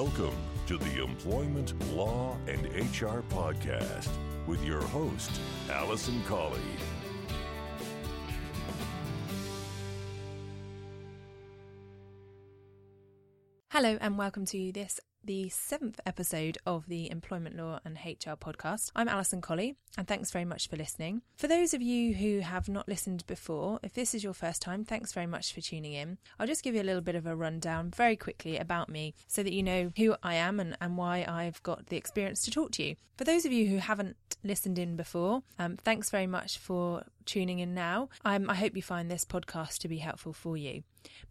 Welcome to the Employment Law and HR Podcast with your host, Allison Collie. Hello and welcome to the seventh episode of the Employment Law and HR Podcast. I'm Allison Collie and thanks very much for listening. For those of you who have not listened before, if this is your first time, thanks very much for tuning in. I'll just give you a little bit of a rundown very quickly about me so that you know who I am and why I've got the experience to talk to you. For those of you who haven't listened in before, thanks very much for tuning in now. I hope you find this podcast to be helpful for you.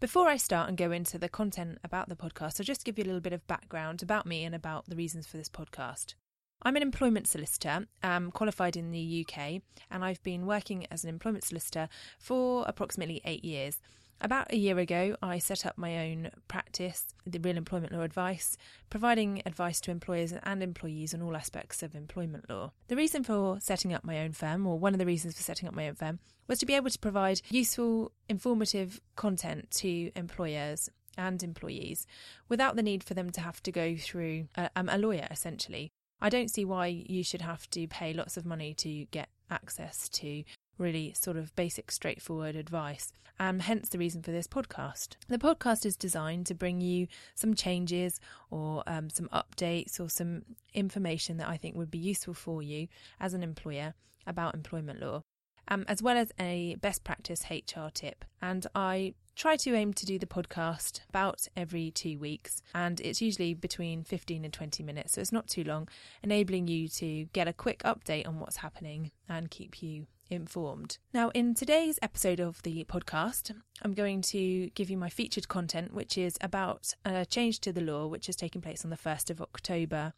Before I start and go into the content about the podcast, I'll just give you a little bit of background about me and about the reasons for this podcast. I'm an employment solicitor, qualified in the UK, and I've been working as an employment solicitor for approximately 8 years. About a year ago, I set up my own practice, the Real Employment Law Advice, providing advice to employers and employees on all aspects of employment law. The reason for setting up my own firm, or one of the reasons for setting up my own firm, was to be able to provide useful, informative content to employers and employees without the need for them to have to go through a lawyer, essentially. I don't see why you should have to pay lots of money to get access to really sort of basic, straightforward advice, and hence the reason for this podcast. The podcast is designed to bring you some changes or some updates or some information that I think would be useful for you as an employer about employment law, as well as a best practice HR tip. And I try to aim to do the podcast about every 2 weeks, and it's usually between 15 and 20 minutes, so it's not too long, enabling you to get a quick update on what's happening and keep you informed. Now, in today's episode of the podcast, I'm going to give you my featured content, which is about a change to the law which has taken place on the 1st of October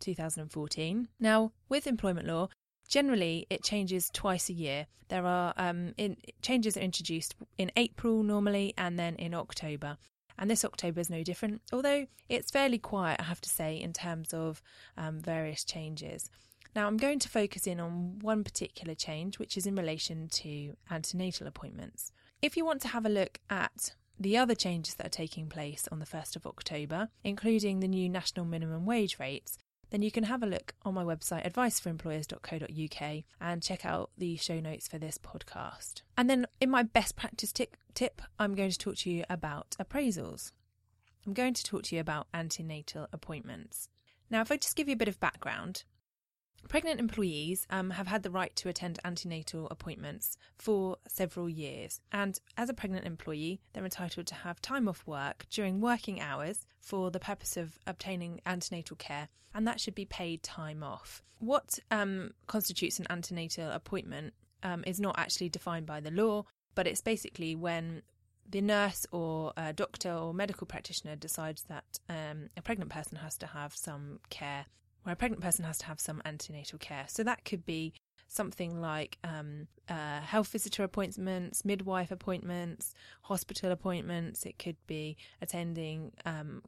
2014. Now, with employment law, generally it changes twice a year. There are changes are introduced in April normally and then in October. And this October is no different, although it's fairly quiet, I have to say, in terms of various changes. Now, I'm going to focus in on one particular change, which is in relation to antenatal appointments. If you want to have a look at the other changes that are taking place on the 1st of October, including the new national minimum wage rates, then you can have a look on my website, adviceforemployers.co.uk, and check out the show notes for this podcast. And then in my best practice tip, I'm going to talk to you about appraisals. I'm going to talk to you about antenatal appointments. Now, if I just give you a bit of background, pregnant employees have had the right to attend antenatal appointments for several years, and as a pregnant employee, they're entitled to have time off work during working hours for the purpose of obtaining antenatal care, and that should be paid time off. What constitutes an antenatal appointment is not actually defined by the law, but it's basically when the nurse or a doctor or medical practitioner decides that a pregnant person has to have some care, where a pregnant person has to have some antenatal care. So that could be something like health visitor appointments, midwife appointments, hospital appointments. It could be attending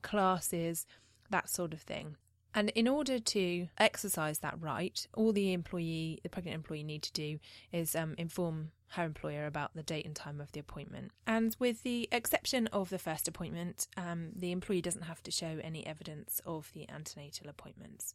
classes, that sort of thing. And in order to exercise that right, all the pregnant employee need to do is inform her employer about the date and time of the appointment. And with the exception of the first appointment, the employee doesn't have to show any evidence of the antenatal appointments.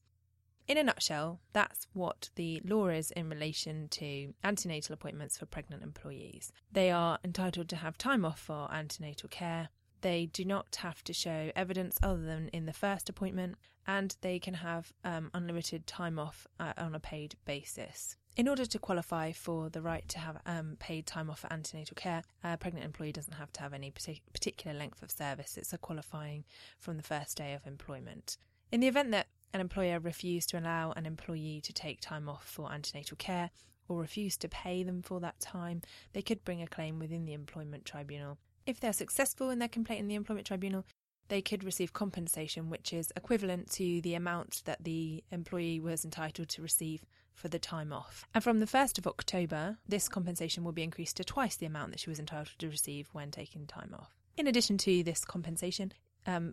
In a nutshell, that's what the law is in relation to antenatal appointments for pregnant employees. They are entitled to have time off for antenatal care. They do not have to show evidence other than in the first appointment, and they can have unlimited time off on a paid basis. In order to qualify for the right to have paid time off for antenatal care, a pregnant employee doesn't have to have any particular length of service. It's a qualifying from the first day of employment. In the event that an employer refuses to allow an employee to take time off for antenatal care or refuse to pay them for that time, they could bring a claim within the employment tribunal. If they're successful in their complaint in the employment tribunal, they could receive compensation, which is equivalent to the amount that the employee was entitled to receive for the time off. And from the 1st of October, this compensation will be increased to twice the amount that she was entitled to receive when taking time off. In addition to this compensation,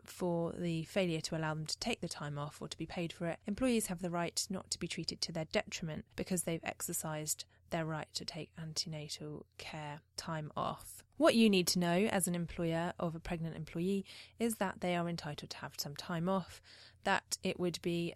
for the failure to allow them to take the time off or to be paid for it, employees have the right not to be treated to their detriment because they've exercised their right to take antenatal care time off. What you need to know as an employer of a pregnant employee is that they are entitled to have some time off, that it would be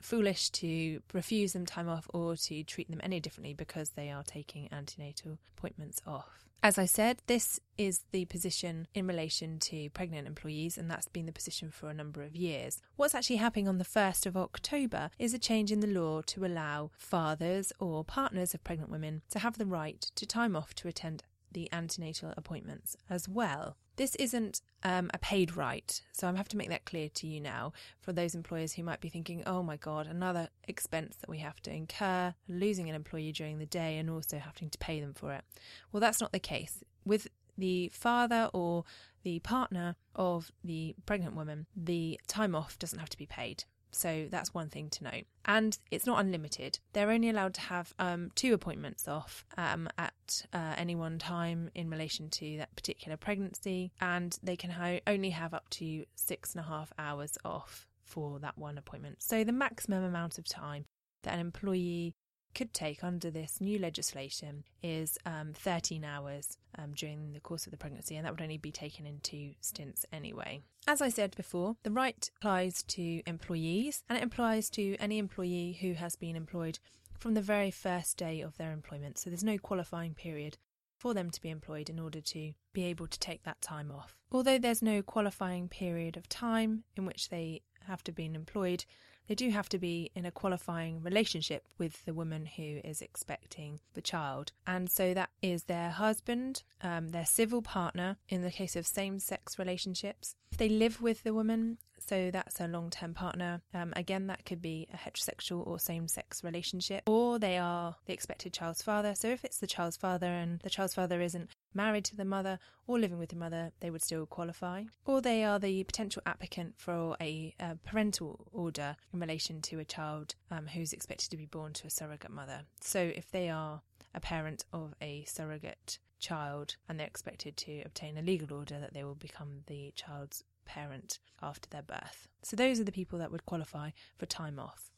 foolish to refuse them time off or to treat them any differently because they are taking antenatal appointments off. As I said, this is the position in relation to pregnant employees, and that's been the position for a number of years. What's actually happening on the 1st of October is a change in the law to allow fathers or partners of pregnant women to have the right to time off to attend the antenatal appointments as well. This isn't a paid right, so I have to make that clear to you now for those employers who might be thinking, oh my God, another expense that we have to incur, losing an employee during the day and also having to pay them for it. Well, that's not the case. With the father or the partner of the pregnant woman, the time off doesn't have to be paid. So that's one thing to know. And it's not unlimited. They're only allowed to have 2 appointments off at any one time in relation to that particular pregnancy. And they can only have up to 6.5 hours off for that one appointment. So the maximum amount of time that an employee could take under this new legislation is 13 hours during the course of the pregnancy, and that would only be taken in 2 stints anyway. As I said before, the right applies to employees, and it applies to any employee who has been employed from the very first day of their employment, so there's no qualifying period for them to be employed in order to be able to take that time off. Although there's no qualifying period of time in which they have to be employed, they do have to be in a qualifying relationship with the woman who is expecting the child. And so that is their husband, their civil partner, in the case of same-sex relationships. If they live with the woman, so that's a long-term partner, again, that could be a heterosexual or same-sex relationship. Or they are the expected child's father. So if it's the child's father and the child's father isn't married to the mother or living with the mother, they would still qualify. Or they are the potential applicant for a parental order in relation to a child who's expected to be born to a surrogate mother. So if they are a parent of a surrogate child and they're expected to obtain a legal order that they will become the child's parent after their birth. So those are the people that would qualify for time off.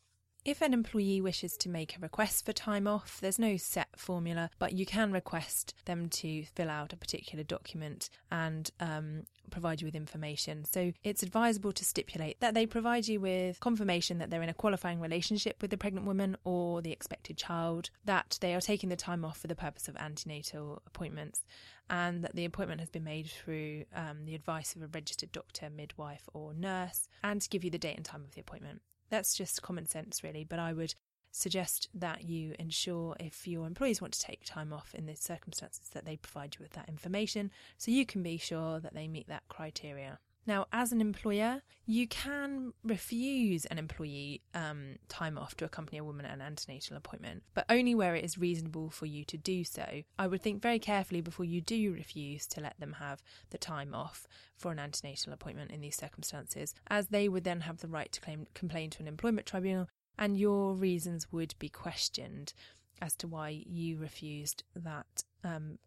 If an employee wishes to make a request for time off, there's no set formula, but you can request them to fill out a particular document and provide you with information. So it's advisable to stipulate that they provide you with confirmation that they're in a qualifying relationship with the pregnant woman or the expected child, that they are taking the time off for the purpose of antenatal appointments, and that the appointment has been made through the advice of a registered doctor, midwife or nurse, and to give you the date and time of the appointment. That's just common sense, really, but I would suggest that you ensure if your employees want to take time off in these circumstances that they provide you with that information so you can be sure that they meet that criteria. Now, as an employer, you can refuse an employee time off to accompany a woman at an antenatal appointment, but only where it is reasonable for you to do so. I would think very carefully before you do refuse to let them have the time off for an antenatal appointment in these circumstances, as they would then have the right to complain to an employment tribunal, and your reasons would be questioned as to why you refused that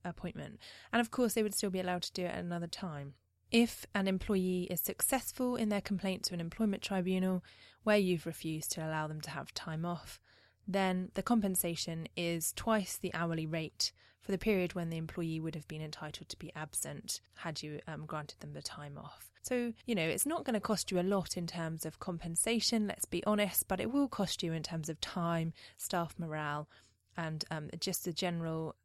appointment. And of course, they would still be allowed to do it at another time. If an employee is successful in their complaint to an employment tribunal where you've refused to allow them to have time off, then the compensation is twice the hourly rate for the period when the employee would have been entitled to be absent had you granted them the time off. So, you know, it's not going to cost you a lot in terms of compensation, let's be honest, but it will cost you in terms of time, staff morale, and just the general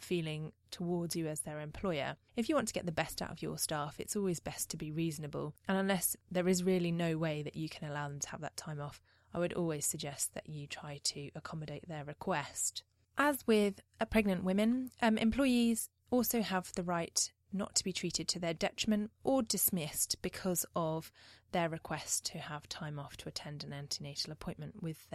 feeling towards you as their employer. If you want to get the best out of your staff, it's always best to be reasonable. And unless there is really no way that you can allow them to have that time off, I would always suggest that you try to accommodate their request. As with pregnant women, employees also have the right not to be treated to their detriment or dismissed because of their request to have time off to attend an antenatal appointment with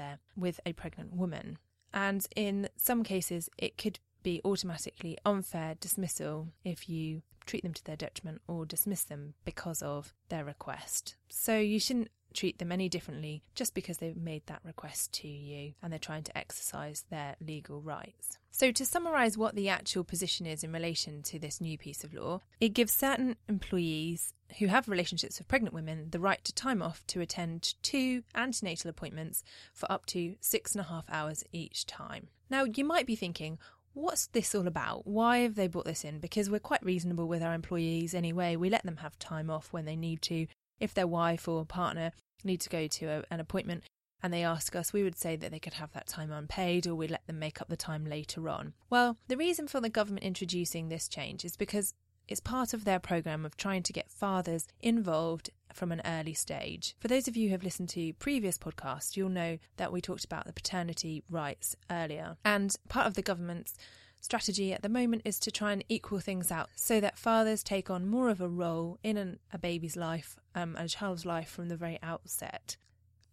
a pregnant woman. And in some cases, it could be automatically unfair dismissal if you treat them to their detriment or dismiss them because of their request. So you shouldn't treat them any differently just because they've made that request to you and they're trying to exercise their legal rights. So to summarise what the actual position is in relation to this new piece of law, it gives certain employees who have relationships with pregnant women the right to time off to attend 2 antenatal appointments for up to 6.5 hours each time. Now, you might be thinking, what's this all about? Why have they brought this in? Because we're quite reasonable with our employees anyway. We let them have time off when they need to. If their wife or partner need to go to an appointment and they ask us, we would say that they could have that time unpaid, or we let them make up the time later on. Well, the reason for the government introducing this change is because it's part of their programme of trying to get fathers involved from an early stage. For those of you who have listened to previous podcasts, you'll know that we talked about the paternity rights earlier. And part of the government's strategy at the moment is to try and equal things out so that fathers take on more of a role in a baby's life, a child's life, from the very outset.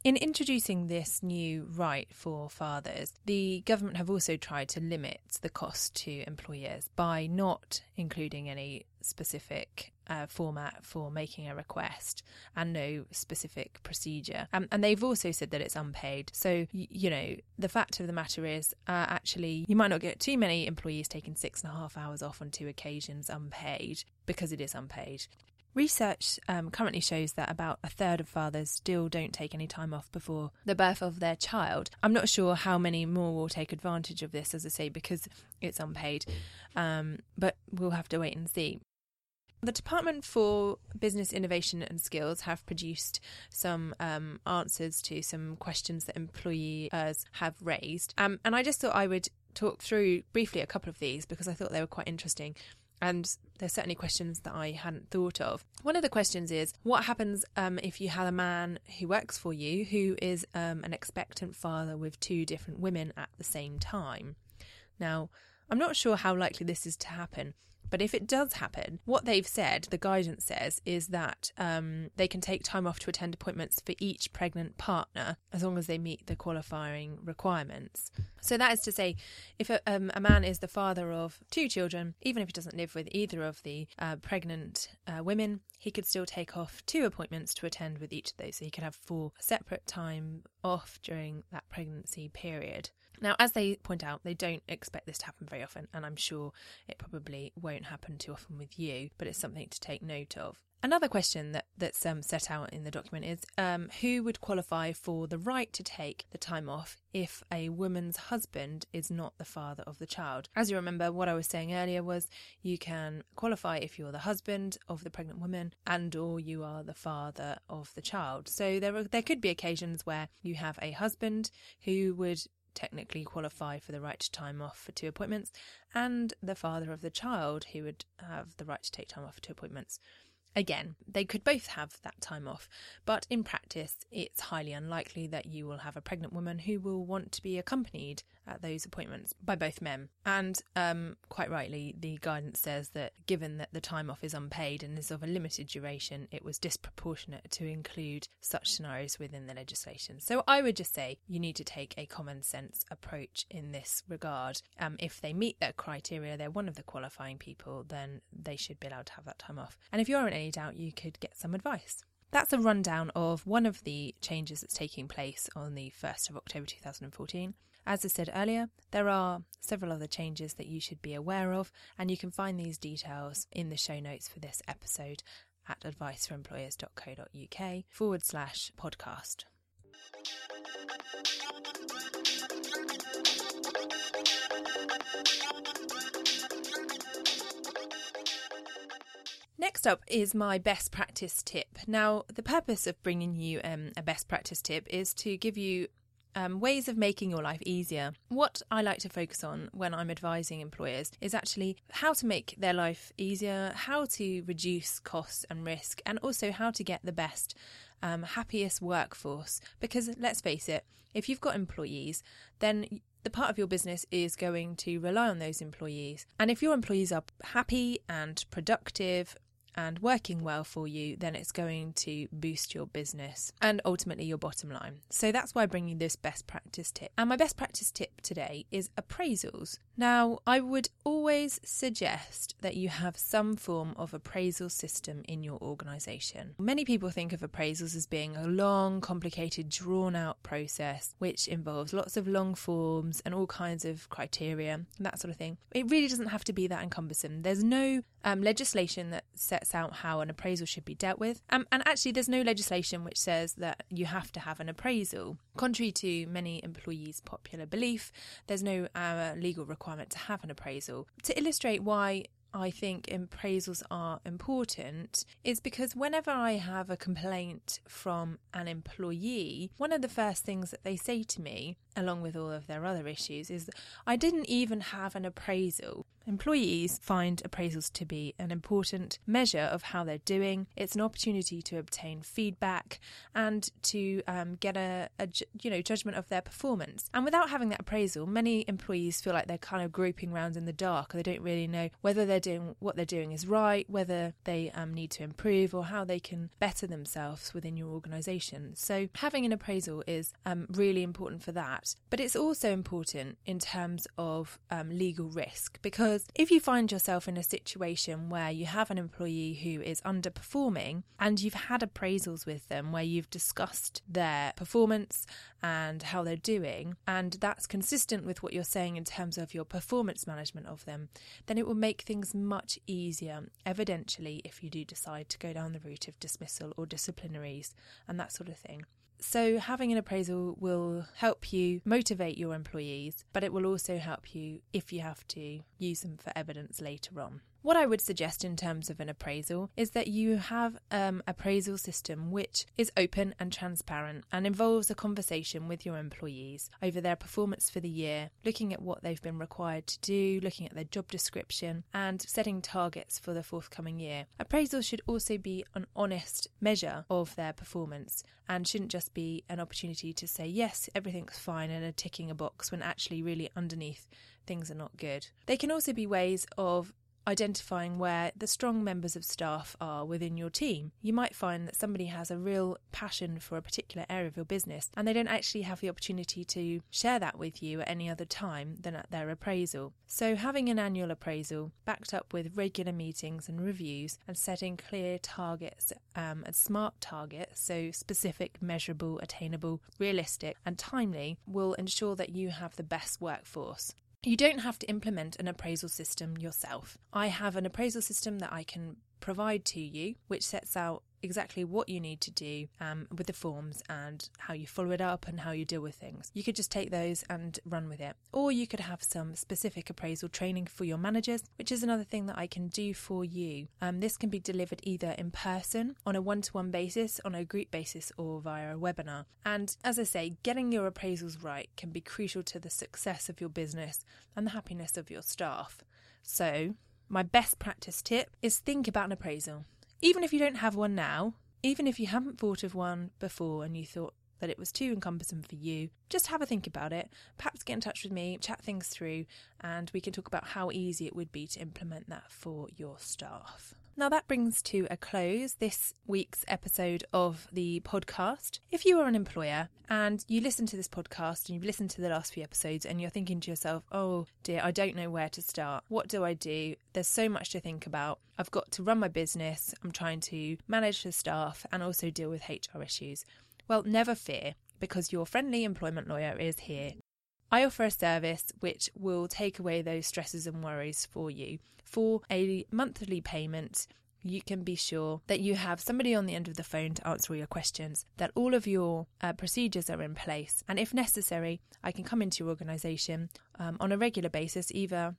In introducing this new right for fathers, the government have also tried to limit the cost to employers by not including any specific format for making a request and no specific procedure. And they've also said that it's unpaid. So, you know, the fact of the matter is actually you might not get too many employees taking 6.5 hours off on 2 occasions unpaid, because it is unpaid. Research currently shows that about a third of fathers still don't take any time off before the birth of their child. I'm not sure how many more will take advantage of this, as I say, because it's unpaid, but we'll have to wait and see. The Department for Business Innovation and Skills have produced some answers to some questions that employers have raised, and I just thought I would talk through briefly a couple of these because I thought they were quite interesting. And there's certainly questions that I hadn't thought of. One of the questions is, what happens if you have a man who works for you who is an expectant father with 2 different women at the same time? Now, I'm not sure how likely this is to happen, but if it does happen, what they've said, the guidance says, is that they can take time off to attend appointments for each pregnant partner as long as they meet the qualifying requirements. So that is to say, if a man is the father of 2 children, even if he doesn't live with either of the pregnant women, he could still take off 2 appointments to attend with each of those. So he could have 4 separate time off during that pregnancy period. Now, as they point out, they don't expect this to happen very often, and I'm sure it probably won't happen too often with you, but it's something to take note of. Another question that's set out in the document is who would qualify for the right to take the time off if a woman's husband is not the father of the child? As you remember, what I was saying earlier was you can qualify if you're the husband of the pregnant woman and or you are the father of the child. So there could be occasions where you have a husband who would technically qualify for the right to time off for 2 appointments, and the father of the child who would have the right to take time off for 2 appointments. Again, they could both have that time off, but in practice, it's highly unlikely that you will have a pregnant woman who will want to be accompanied at those appointments by both men. And quite rightly, the guidance says that given that the time off is unpaid and is of a limited duration, it was disproportionate to include such scenarios within the legislation. So I would just say you need to take a common sense approach in this regard. If they meet that criteria, they're one of the qualifying people, then they should be allowed to have that time off. And if you're an doubt, you could get some advice. That's a rundown of one of the changes that's taking place on the 1st of October 2014. As I said earlier, there are several other changes that you should be aware of, and you can find these details in the show notes for this episode at adviceforemployers.co.uk/podcast. Next up is my best practice tip. Now, the purpose of bringing you a best practice tip is to give you ways of making your life easier. What I like to focus on when I'm advising employers is actually how to make their life easier, how to reduce costs and risk, and also how to get the best, happiest workforce. Because let's face it, if you've got employees, then the part of your business is going to rely on those employees. And if your employees are happy and productive and working well for you, then it's going to boost your business and ultimately your bottom line. So that's why I bring you this best practice tip. And my best practice tip today is appraisals. Now, I would always suggest that you have some form of appraisal system in your organisation. Many people think of appraisals as being a long, complicated, drawn-out process which involves lots of long forms and all kinds of criteria and that sort of thing. It really doesn't have to be that encumbersome. There's no legislation that sets out how an appraisal should be dealt with. And actually, there's no legislation which says that you have to have an appraisal. Contrary to many employees' popular belief, there's no legal requirement to have an appraisal. To illustrate why I think appraisals are important is because whenever I have a complaint from an employee, one of the first things that they say to me, along with all of their other issues, is I didn't even have an appraisal. Employees find appraisals to be an important measure of how they're doing. It's an opportunity to obtain feedback and to get a judgment of their performance. And without having that appraisal, many employees feel like they're kind of groping around in the dark. They don't really know whether they're doing what they're doing is right, whether they need to improve, or how they can better themselves within your organisation. So having an appraisal is really important for that. But it's also important in terms of legal risk, because if you find yourself in a situation where you have an employee who is underperforming and you've had appraisals with them where you've discussed their performance and how they're doing, and that's consistent with what you're saying in terms of your performance management of them, then it will make things much easier evidentially if you do decide to go down the route of dismissal or disciplinaries and that sort of thing. So having an appraisal will help you motivate your employees, but it will also help you if you have to use them for evidence later on. What I would suggest in terms of an appraisal is that you have an appraisal system which is open and transparent and involves a conversation with your employees over their performance for the year, looking at what they've been required to do, looking at their job description and setting targets for the forthcoming year. Appraisals should also be an honest measure of their performance and shouldn't just be an opportunity to say, yes, everything's fine and are ticking a box when actually really underneath things are not good. They can also be ways of identifying where the strong members of staff are within your team. You might find that somebody has a real passion for a particular area of your business and they don't actually have the opportunity to share that with you at any other time than at their appraisal. So having an annual appraisal backed up with regular meetings and reviews and setting clear targets and smart targets, so specific, measurable, attainable, realistic and timely, will ensure that you have the best workforce. You don't have to implement an appraisal system yourself. I have an appraisal system that I can provide to you, which sets out exactly what you need to do with the forms and how you follow it up and how you deal with things. You could just take those and run with it. Or you could have some specific appraisal training for your managers, which is another thing that I can do for you. This can be delivered either in person, on a one-to-one basis, on a group basis, or via a webinar. And as I say, getting your appraisals right can be crucial to the success of your business and the happiness of your staff. So my best practice tip is think about an appraisal. Even if you don't have one now, even if you haven't thought of one before and you thought that it was too encompassing for you, just have a think about it. Perhaps get in touch with me, chat things through, and we can talk about how easy it would be to implement that for your staff. Now that brings to a close this week's episode of the podcast. If you are an employer and you listen to this podcast and you've listened to the last few episodes and you're thinking to yourself, oh dear, I don't know where to start. What do I do? There's so much to think about. I've got to run my business. I'm trying to manage the staff and also deal with HR issues. Well, never fear, because your friendly employment lawyer is here. I offer a service which will take away those stresses and worries for you. For a monthly payment, you can be sure that you have somebody on the end of the phone to answer all your questions, that all of your procedures are in place. And if necessary, I can come into your organisation on a regular basis, either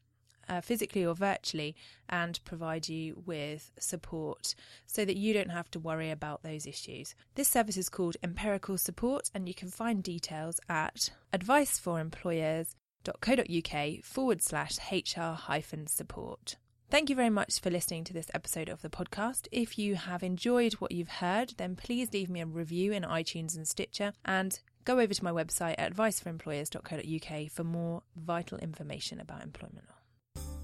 physically or virtually, and provide you with support so that you don't have to worry about those issues. This service is called Empirical Support, and you can find details at adviceforemployers.co.uk/HR-support. Thank you very much for listening to this episode of the podcast. If you have enjoyed what you've heard, then please leave me a review in iTunes and Stitcher, and go over to my website at adviceforemployers.co.uk for more vital information about employment law.